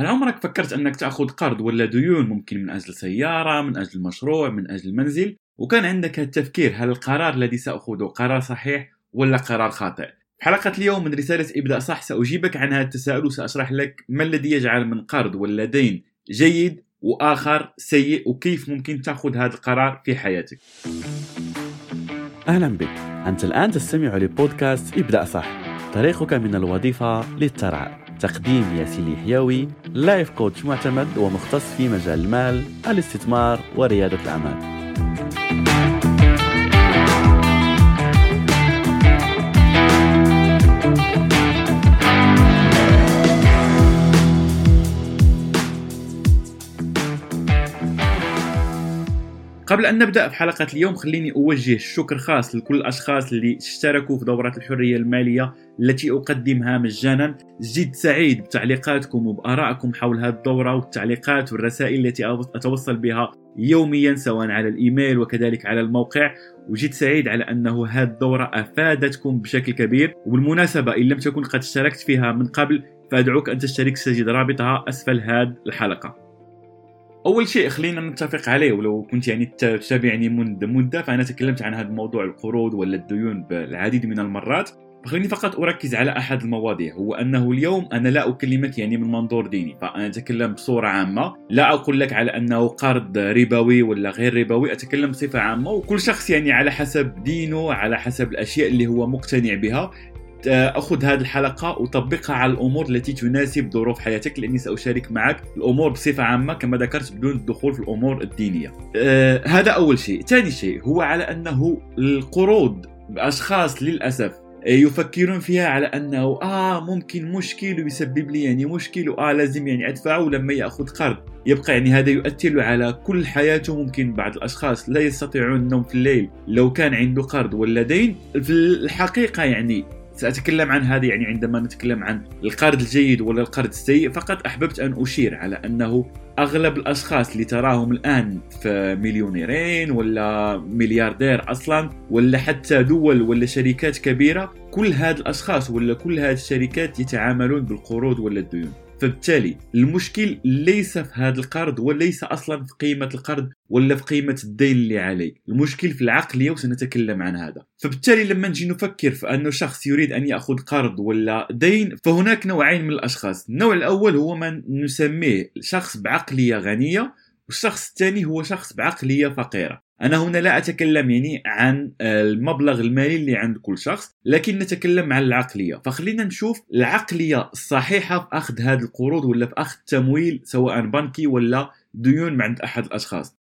هل عمرك فكرت أنك تأخذ قرض ولا ديون ممكن من أجل سيارة، من أجل مشروع، من أجل منزل، وكان عندك التفكير هل القرار الذي سأخذه قرار صحيح ولا قرار خاطئ؟ في حلقة اليوم من رسالة ابدأ صح سأجيبك عن هذا التساؤل وسأشرح لك ما الذي يجعل من قرض ولا دين جيد وآخر سيء، وكيف ممكن تأخذ هذا القرار في حياتك. أهلا بك، أنت الآن تستمع لبودكاست ابدأ صح، طريقك من الوظيفة للثراء. تقديم ياسين اليحيوي، لايف كوتش معتمد ومختص في مجال المال، الاستثمار وريادة الأعمال. قبل أن نبدأ في حلقة اليوم خليني أوجه شكر خاص لكل الأشخاص اللي اشتركوا في دورة الحرية المالية التي أقدمها مجانا. جد سعيد بتعليقاتكم وبآرائكم حول هذه الدورة، والتعليقات والرسائل التي أتوصل بها يوميا سواء على الإيميل وكذلك على الموقع، وجد سعيد على أنه هذه الدورة أفادتكم بشكل كبير. وبالمناسبة إن لم تكن قد اشتركت فيها من قبل فأدعوك أن تشترك، ستجد رابطها أسفل هذه الحلقة. أول شيء خلينا نتفق عليه، ولو كنت تتابعني منذ مدة فأنا تكلمت عن هذا الموضوع القروض ولا الديون بالعديد من المرات، فخليني فقط أركز على أحد المواضيع، هو أنه اليوم أنا لا أكلمك من منظور ديني، فأنا أتكلم بصورة عامة، لا أقول لك على أنه قرض ربوي ولا غير ربوي، أتكلم بصفة عامة، وكل شخص على حسب دينه، على حسب الأشياء اللي هو مقتنع بها. أخذ هذه الحلقة وطبقها على الأمور التي تناسب ظروف حياتك، لأني سأشارك معك الأمور بصفة عامة كما ذكرت بدون الدخول في الأمور الدينية. هذا أول شيء. ثاني شيء هو على أنه القروض بأشخاص للأسف يفكرون فيها على أنه ممكن مشكل ويسبب لي مشكل لازم أدفعه لما يأخذ قرض، يبقى هذا يؤثر على كل حياته. ممكن بعض الأشخاص لا يستطيعون النوم في الليل لو كان عنده قرض ولا دين. في الحقيقة سأتكلم عن هذا عندما نتكلم عن القرض الجيد ولا القرض السيء، فقط أحببت أن أشير على أنه أغلب الأشخاص اللي تراهم الآن في مليونيرين ولا ملياردير أصلا ولا حتى دول ولا شركات كبيرة، كل هاد الأشخاص ولا كل هاد الشركات يتعاملون بالقروض ولا الديون. فبالتالي المشكل ليس في هذا القرض وليس أصلا في قيمة القرض ولا في قيمة الدين اللي عليك، المشكل في العقلية، وسنتكلم عن هذا. فبالتالي لما نجي نفكر في أنه شخص يريد أن يأخذ قرض ولا دين، فهناك نوعين من الأشخاص. النوع الأول هو من نسميه شخص بعقلية غنية، والشخص الثاني هو شخص بعقلية فقيرة. أنا هنا لا أتكلم عن المبلغ المالي اللي عند كل شخص، لكن نتكلم عن العقلية. فخلينا نشوف العقلية الصحيحة في أخذ هذه القروض ولا في أخذ تمويل سواء بنكي ولا ديون عند أحد الأشخاص.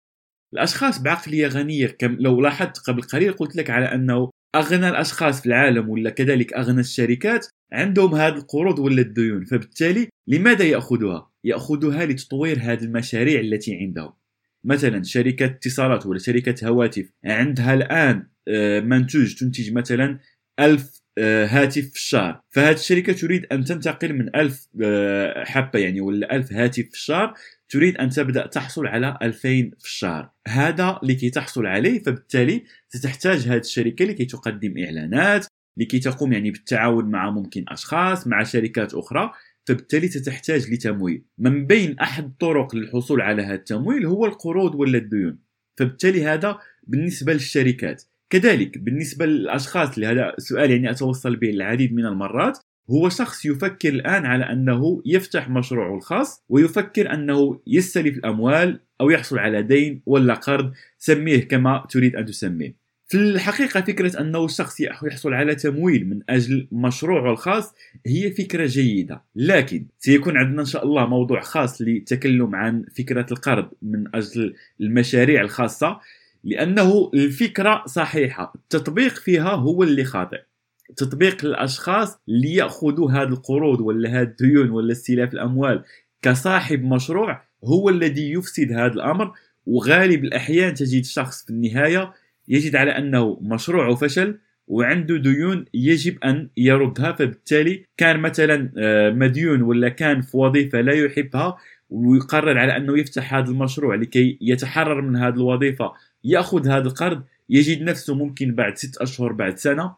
الأشخاص بعقلية غنية، كم لو لاحظت قبل قليل قلت لك على أنه أغنى الأشخاص في العالم ولا كذلك أغنى الشركات عندهم هذه القروض ولا الديون. فبالتالي لماذا يأخذها؟ يأخذها لتطوير هذه المشاريع التي عندهم. مثلا شركة اتصالات ولا شركة هواتف عندها الآن تنتج مثلا 1000 هاتف في الشهر، فهذه الشركة تريد أن تنتقل من 1000 حبة ولا 1000 هاتف في الشهر، تريد أن تبدأ تحصل على 2000 في الشهر. هذا لكي تحصل عليه، فبالتالي ستحتاج هذه الشركة لكي تقدم إعلانات، لكي تقوم بالتعاون مع ممكن أشخاص، مع شركات أخرى، فبالتالي ستحتاج لتمويل. من بين أحد الطرق للحصول على هذا التمويل هو القروض ولا الديون. فبالتالي هذا بالنسبة للشركات. كذلك بالنسبة للأشخاص، لهذا سؤال أتوصل به العديد من المرات، هو شخص يفكر الآن على أنه يفتح مشروعه الخاص ويفكر أنه يستلف الأموال أو يحصل على دين ولا قرض، سميه كما تريد أن تسميه. في الحقيقة فكرة أنه الشخص يحصل على تمويل من أجل مشروعه الخاص هي فكرة جيدة، لكن سيكون عندنا إن شاء الله موضوع خاص للتكلم عن فكرة القرض من أجل المشاريع الخاصة، لأنه الفكرة صحيحة، التطبيق فيها هو اللي خاطئ. تطبيق الأشخاص اللي يأخذوا هذه القروض ولا هذه الديون ولا استلاف الأموال كصاحب مشروع هو الذي يفسد هذا الأمر. وغالب الأحيان تجد شخص في النهاية يجد على أنه مشروعه فشل وعنده ديون يجب أن يردها، فبالتالي كان مثلا مديون ولا كان في وظيفة لا يحبها ويقرر على أنه يفتح هذا المشروع لكي يتحرر من هذه الوظيفة، يأخذ هذا القرض، يجد نفسه ممكن بعد 6 أشهر بعد سنة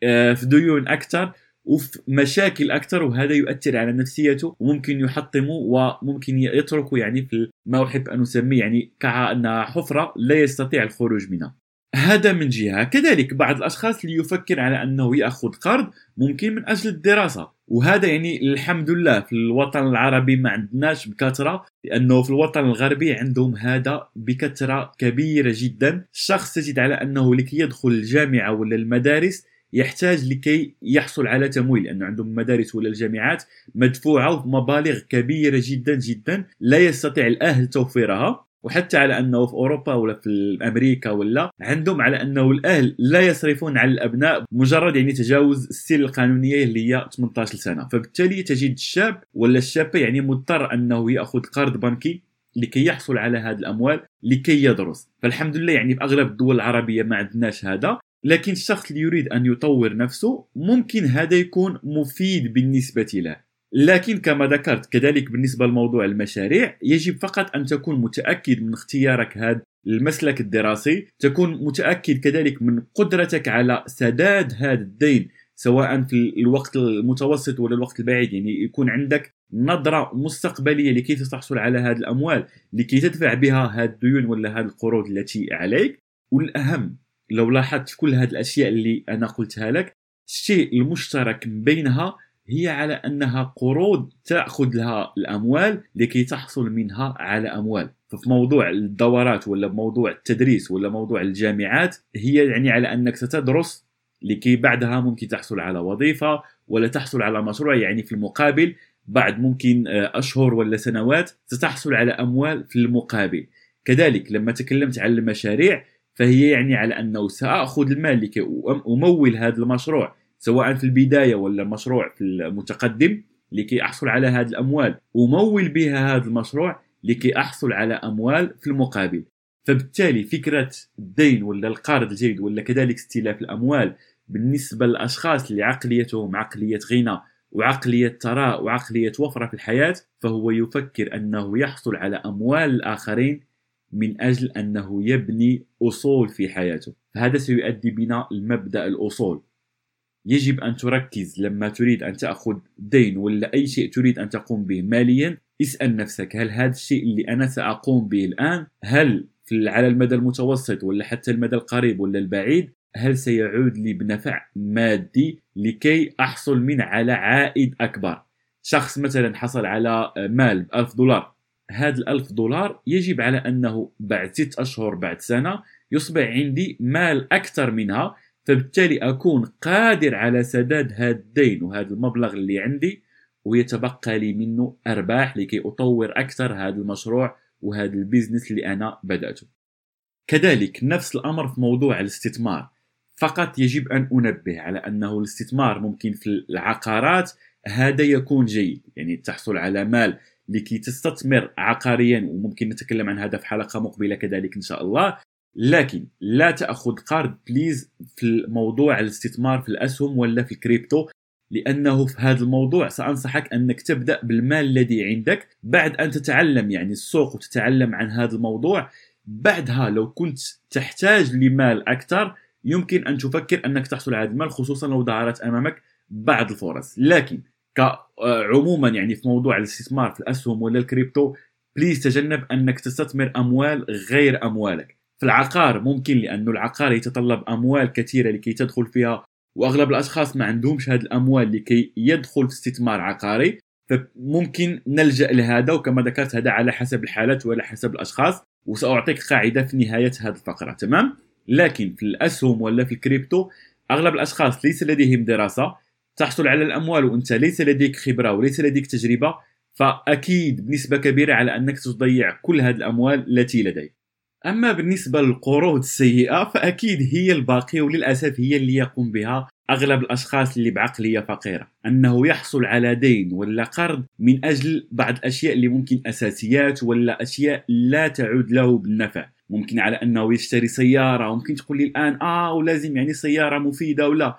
في ديون أكثر، وفي مشاكل أكثر، وهذا يؤثر على نفسيته وممكن يحطمه وممكن يتركه يعني في ما أحب أن أسميه يعني كأنها حفرة لا يستطيع الخروج منها. هذا من جهة. كذلك بعض الأشخاص ليفكر على أنه يأخذ قرض ممكن من أجل الدراسة، وهذا يعني الحمد لله في الوطن العربي ما عندناش بكثرة، لأنه في الوطن الغربي عندهم هذا بكثرة كبيرة جدا. الشخص تجد على أنه لكي يدخل الجامعة ولا المدارس يحتاج لكي يحصل على تمويل، لأنه عندهم مدارس ولا الجامعات مدفوعة بمبالغ كبيرة جدا جدا لا يستطيع الأهل توفيرها. وحتى على أنه في أوروبا ولا في أمريكا ولا عندهم على أنه الأهل لا يصرفون على الأبناء مجرد يعني تجاوز السن القانونية اللي هي 18 سنة، فبالتالي تجد الشاب ولا الشابة يعني مضطر أنه يأخذ قرض بنكي لكي يحصل على هذه الأموال لكي يدرس. فالحمد لله يعني في أغلب الدول العربية ما عندناش هذا، لكن الشخص اللي يريد أن يطور نفسه ممكن هذا يكون مفيد بالنسبة له. لكن كما ذكرت كذلك بالنسبة لموضوع المشاريع يجب فقط أن تكون متأكد من اختيارك هذا المسلك الدراسي، تكون متأكد كذلك من قدرتك على سداد هذا الدين سواء في الوقت المتوسط ولا الوقت البعيد، يعني يكون عندك نظرة مستقبلية لكي تحصل على هذه الأموال لكي تدفع بها هذه الديون ولا هذه القروض التي عليك. والأهم لو لاحظت كل هذه الأشياء اللي أنا قلتها لك الشيء المشترك بينها هي على أنها قروض تأخذ لها الأموال لكي تحصل منها على أموال. ففي موضوع الدورات ولا موضوع التدريس ولا موضوع الجامعات هي يعني على أنك ستدرس لكي بعدها ممكن تحصل على وظيفة ولا تحصل على مشروع، يعني في المقابل بعد ممكن أشهر ولا سنوات ستحصل على أموال في المقابل. كذلك لما تكلمت عن المشاريع فهي يعني على أنه سأأخذ المال لكي أمول هذا المشروع سواء في البداية ولا مشروع في المتقدم لكي أحصل على هذه الأموال، ومول بها هذا المشروع لكي أحصل على أموال في المقابل. فبالتالي فكرة الدين ولا القرض الجيد ولا كذلك استلاف الأموال بالنسبة للأشخاص اللي عقليتهم عقلية غنى وعقلية ثراء وعقلية وفرة في الحياة، فهو يفكر أنه يحصل على أموال الآخرين من أجل أنه يبني أصول في حياته. فهذا سيؤدي بنا المبدأ الأصول. يجب أن تركز لما تريد أن تأخذ دين ولا أي شيء تريد أن تقوم به ماليا، اسأل نفسك هل هذا الشيء اللي أنا سأقوم به الآن هل على المدى المتوسط ولا حتى المدى القريب ولا البعيد هل سيعود لي بنفع مادي لكي أحصل من على عائد أكبر. شخص مثلا حصل على مال $1,000، هذا $1,000 يجب على أنه بعد 6 أشهر بعد سنة يصبح عندي مال أكثر منها، فبالتالي أكون قادر على سداد هذا الدين وهذا المبلغ اللي عندي ويتبقى لي منه أرباح لكي أطور أكثر هذا المشروع وهذا البيزنس اللي أنا بدأته. كذلك نفس الأمر في موضوع الاستثمار، فقط يجب أن أنبه على أنه الاستثمار ممكن في العقارات هذا يكون جيد، يعني تحصل على مال لكي تستثمر عقاريا، وممكن نتكلم عن هذا في حلقة مقبلة كذلك إن شاء الله. لكن لا تأخذ قرض بليز في موضوع الاستثمار في الأسهم ولا في الكريبتو، لأنه في هذا الموضوع سأنصحك أنك تبدأ بالمال الذي عندك بعد أن تتعلم يعني السوق وتتعلم عن هذا الموضوع. بعدها لو كنت تحتاج لمال أكثر يمكن أن تفكر أنك تحصل على المال، خصوصا لو ظهرت أمامك بعض الفرص. لكن عموما يعني في موضوع الاستثمار في الأسهم ولا الكريبتو بليز تجنب أنك تستثمر أموال غير أموالك. في العقار ممكن، لأن العقار يتطلب أموال كثيرة لكي تدخل فيها، وأغلب الأشخاص ما عندهمش هذه الأموال لكي يدخل في استثمار عقاري، فممكن نلجأ لهذا. وكما ذكرت هذا على حسب الحالات وعلى حسب الأشخاص، وسأعطيك قاعدة في نهاية هذه الفقرة، تمام؟ لكن في الأسهم ولا في الكريبتو أغلب الأشخاص ليس لديهم دراسة، تحصل على الأموال وأنت ليس لديك خبرة وليس لديك تجربة، فأكيد بنسبة كبيرة على أنك تضيع كل هذه الأموال التي لديك. أما بالنسبة للقروض السيئة فأكيد هي الباقية، وللأسف هي اللي يقوم بها أغلب الأشخاص اللي بعقلية فقيرة، أنه يحصل على دين ولا قرض من أجل بعض الأشياء اللي ممكن أساسيات ولا أشياء لا تعود له بالنفع. ممكن على أنه يشتري سيارة، ممكن تقول لي الآن ولازم يعني سيارة مفيدة ولا.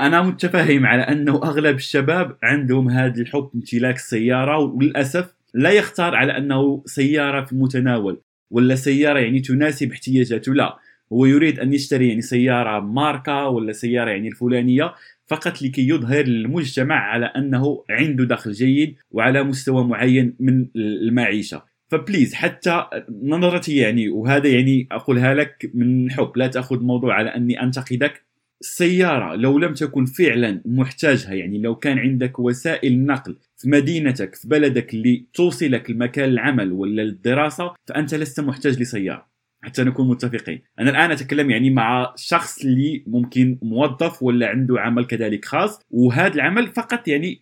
أنا متفهم على أنه أغلب الشباب عندهم هذا الحب امتلاك السيارة، وللأسف لا يختار على أنه سيارة في المتناول ولا سيارة يعني تناسب احتياجاته، لا هو يريد أن يشتري يعني سيارة ماركة ولا سيارة يعني الفلانية، فقط لكي يظهر للمجتمع على أنه عنده دخل جيد وعلى مستوى معين من المعيشة. فبليز حتى نظرتي يعني، وهذا يعني أقولها لك من حب، لا تأخذ موضوع على أني أنتقدك. السيارة لو لم تكن فعلا محتاجها، يعني لو كان عندك وسائل نقل في مدينتك في بلدك اللي توصلك لمكان العمل ولا الدراسة، فأنت لست محتاج لسيارة حتى نكون متفقين. أنا الآن أتكلم يعني مع شخص اللي ممكن موظف ولا عنده عمل كذلك خاص، وهذا العمل فقط يعني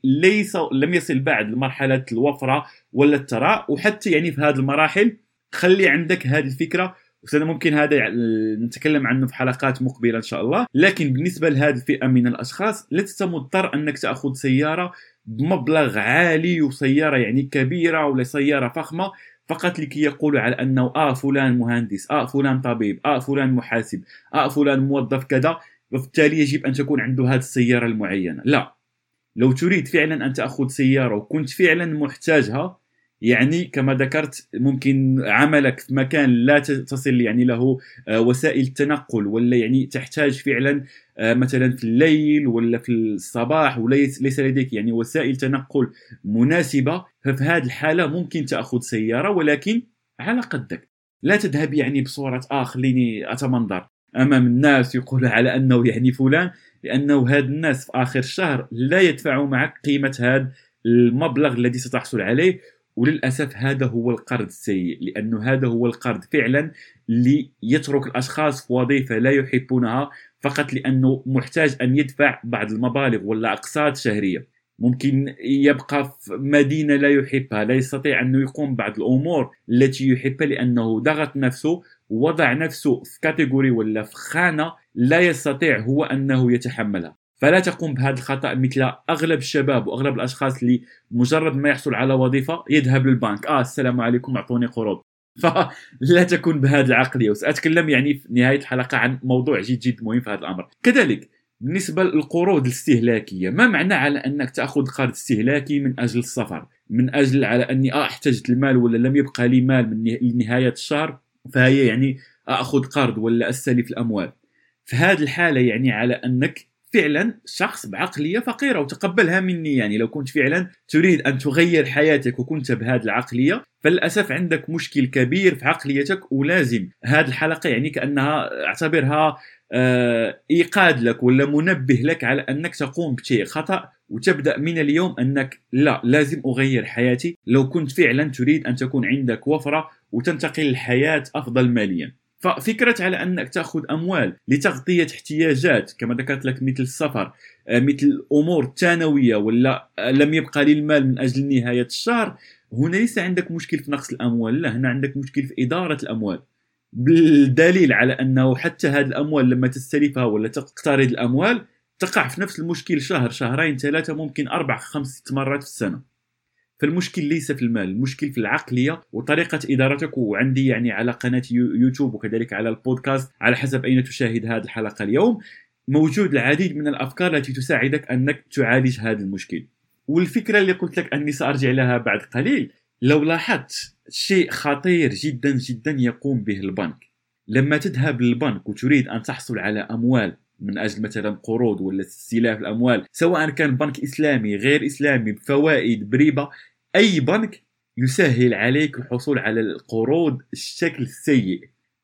لم يصل بعد لمرحلة الوفرة ولا الثراء. وحتى يعني في هذه المراحل خلي عندك هذه الفكرة، وسنة ممكن هذا نتكلم عنه في حلقات مقبلة إن شاء الله. لكن بالنسبة لهذه الفئة من الأشخاص لست مضطر أنك تأخذ سيارة بمبلغ عالي وسيارة يعني كبيرة ولا سيارة فخمة فقط لكي يقولوا على أنه فلان مهندس، فلان طبيب، فلان محاسب، فلان موظف كذا، وبالتالي يجب أن تكون عنده هذه السيارة المعينة. لا، لو تريد فعلا أن تأخذ سيارة وكنت فعلا محتاجها، يعني كما ذكرت ممكن عملك في مكان لا تصل يعني له وسائل تنقل، ولا يعني تحتاج فعلا مثلا في الليل ولا في الصباح وليس لديك يعني وسائل تنقل مناسبة، ففي هذه الحالة ممكن تأخذ سيارة ولكن على قدك. لا تذهب يعني بصورة خليني أتمنظر أمام الناس يقول على أنه يعني فلان، لأنه هاد الناس في آخر الشهر لا يدفعوا معك قيمة هذا المبلغ الذي ستحصل عليه. وللأسف هذا هو القرض السيء، لأنه هذا هو القرض فعلا اللي يترك الأشخاص في وظيفة لا يحبونها فقط لأنه محتاج أن يدفع بعض المبالغ ولا أقساط شهرية. ممكن يبقى في مدينة لا يحبها، لا يستطيع أنه يقوم بعض الأمور التي يحبها لأنه ضغط نفسه ووضع نفسه في كاتيجوري ولا في خانة لا يستطيع هو أنه يتحملها. فلا تقوم بهذا الخطأ مثل أغلب الشباب وأغلب الأشخاص اللي مجرد ما يحصل على وظيفة يذهب للبنك، السلام عليكم أعطوني قروض. فلا تكون بهذه العقلية. وسأتكلم يعني في نهاية الحلقة عن موضوع جد جد مهم في هذا الأمر. كذلك بالنسبة للقروض الاستهلاكية، ما معنى على أنك تأخذ قرض استهلاكي من أجل السفر، من أجل على أني احتجت المال ولا لم يبقى لي مال من نهاية الشهر، فهي يعني أخذ قرض ولا أستلف الأموال. في هذه الحالة يعني على أنك فعلا شخص بعقلية فقيرة، وتقبلها مني يعني لو كنت فعلا تريد أن تغير حياتك وكنت بهذه العقلية، فللأسف عندك مشكل كبير في عقليتك. ولازم هذه الحلقة يعني كأنها اعتبرها إيقاد لك ولا منبه لك على أنك تقوم بشيء خطأ، وتبدأ من اليوم أنك لا، لازم أغير حياتي. لو كنت فعلا تريد أن تكون عندك وفرة وتنتقل الحياة أفضل ماليا، ففكرة على أنك تأخذ أموال لتغطية احتياجات كما ذكرت لك مثل السفر، مثل الأمور الثانوية، ولا لم يبقى لي المال من أجل نهاية الشهر، هنا ليس عندك مشكل في نقص الأموال، لا، هنا عندك مشكل في إدارة الأموال. بالدليل على أنه حتى هذه الأموال لما تستلفها ولا تقترض الأموال تقع في نفس المشكل شهر، شهرين، ثلاثة، ممكن 4-5 مرات في السنة. فالمشكل ليس في المال، المشكل في العقلية وطريقة إدارتك. وعندي يعني على قناة يوتيوب وكذلك على البودكاست على حسب أين تشاهد هذه الحلقة اليوم، موجود العديد من الأفكار التي تساعدك أنك تعالج هذا المشكل. والفكرة اللي قلت لك أني سأرجع لها بعد قليل، لو لاحظت شيء خطير جدا جدا يقوم به البنك، لما تذهب للبنك وتريد أن تحصل على أموال من أجل مثلا قروض ولا استلاف الأموال، سواء كان بنك إسلامي غير إسلامي بفوائد بريبة، أي بنك يسهل عليك الحصول على القروض الشكل السيء.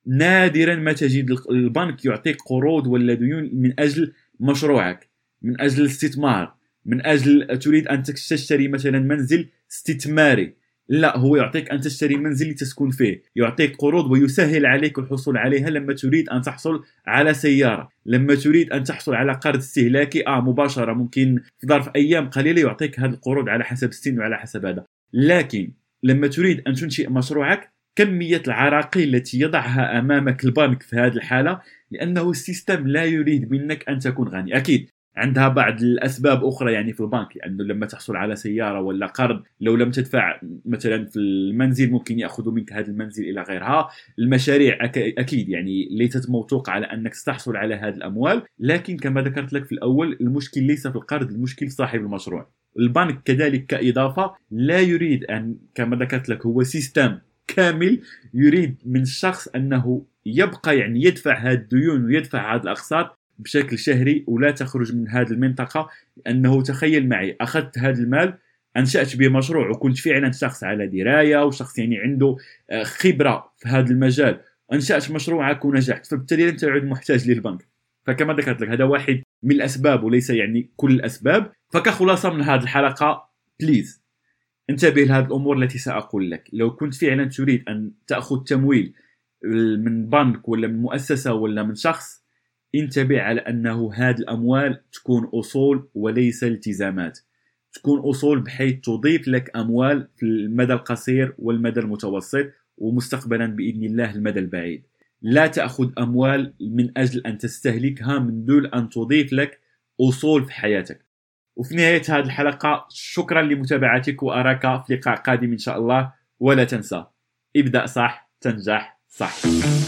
نادرا ما تجد البنك يعطيك قروض ولا ديون من أجل مشروعك، من أجل الاستثمار، من أجل تريد أن تشتري مثلا منزل استثماري، لا، هو يعطيك أن تشتري منزل لتسكن فيه، يعطيك قروض ويسهل عليك الحصول عليها. لما تريد أن تحصل على سيارة، لما تريد أن تحصل على قرض استهلاكي مباشرة، ممكن في ظرف أيام قليلة يعطيك هذه القروض على حسب السن وعلى حسب هذا. لكن لما تريد أن تنشئ مشروعك، كمية العراقيل التي يضعها أمامك البنك في هذه الحالة، لأنه السيستم لا يريد منك أن تكون غني. أكيد عندها بعض الأسباب أخرى يعني في البنك، لأنه لما تحصل على سيارة ولا قرض، لو لم تدفع مثلا في المنزل ممكن يأخذوا منك هذا المنزل إلى غيرها. المشاريع أكيد يعني ليست موثوقة على أنك ستحصل على هذه الأموال. لكن كما ذكرت لك في الأول، المشكل ليس في القرض، المشكل صاحب المشروع. البنك كذلك كإضافة لا يريد أن، كما ذكرت لك، هو سيستم كامل يريد من الشخص أنه يبقى يعني يدفع هذه الديون ويدفع هذه الأقساط بشكل شهري ولا تخرج من هذه المنطقة، لأنه تخيل معي أخذت هذا المال أنشأت به مشروع وكنت فعلا شخص على دراية وشخص يعني عنده خبرة في هذا المجال، أنشأت مشروعك ونجحت، فبالتالي لم تعد محتاج للبنك. فكما ذكرت لك هذا واحد من الأسباب وليس يعني كل الأسباب. فكخلاصة من هذه الحلقة، بليز انتبه لهذه الأمور التي سأقول لك. لو كنت فعلا تريد أن تأخذ تمويل من بنك ولا من مؤسسة ولا من شخص، انتبه على أنه هذه الأموال تكون أصول وليس التزامات، تكون أصول بحيث تضيف لك أموال في المدى القصير والمدى المتوسط ومستقبلا بإذن الله المدى البعيد. لا تأخذ أموال من أجل أن تستهلكها من دون أن تضيف لك أصول في حياتك. وفي نهاية هذه الحلقة، شكرا لمتابعتك وأراك في لقاء قادم إن شاء الله. ولا تنسى، ابدأ صح تنجح صح.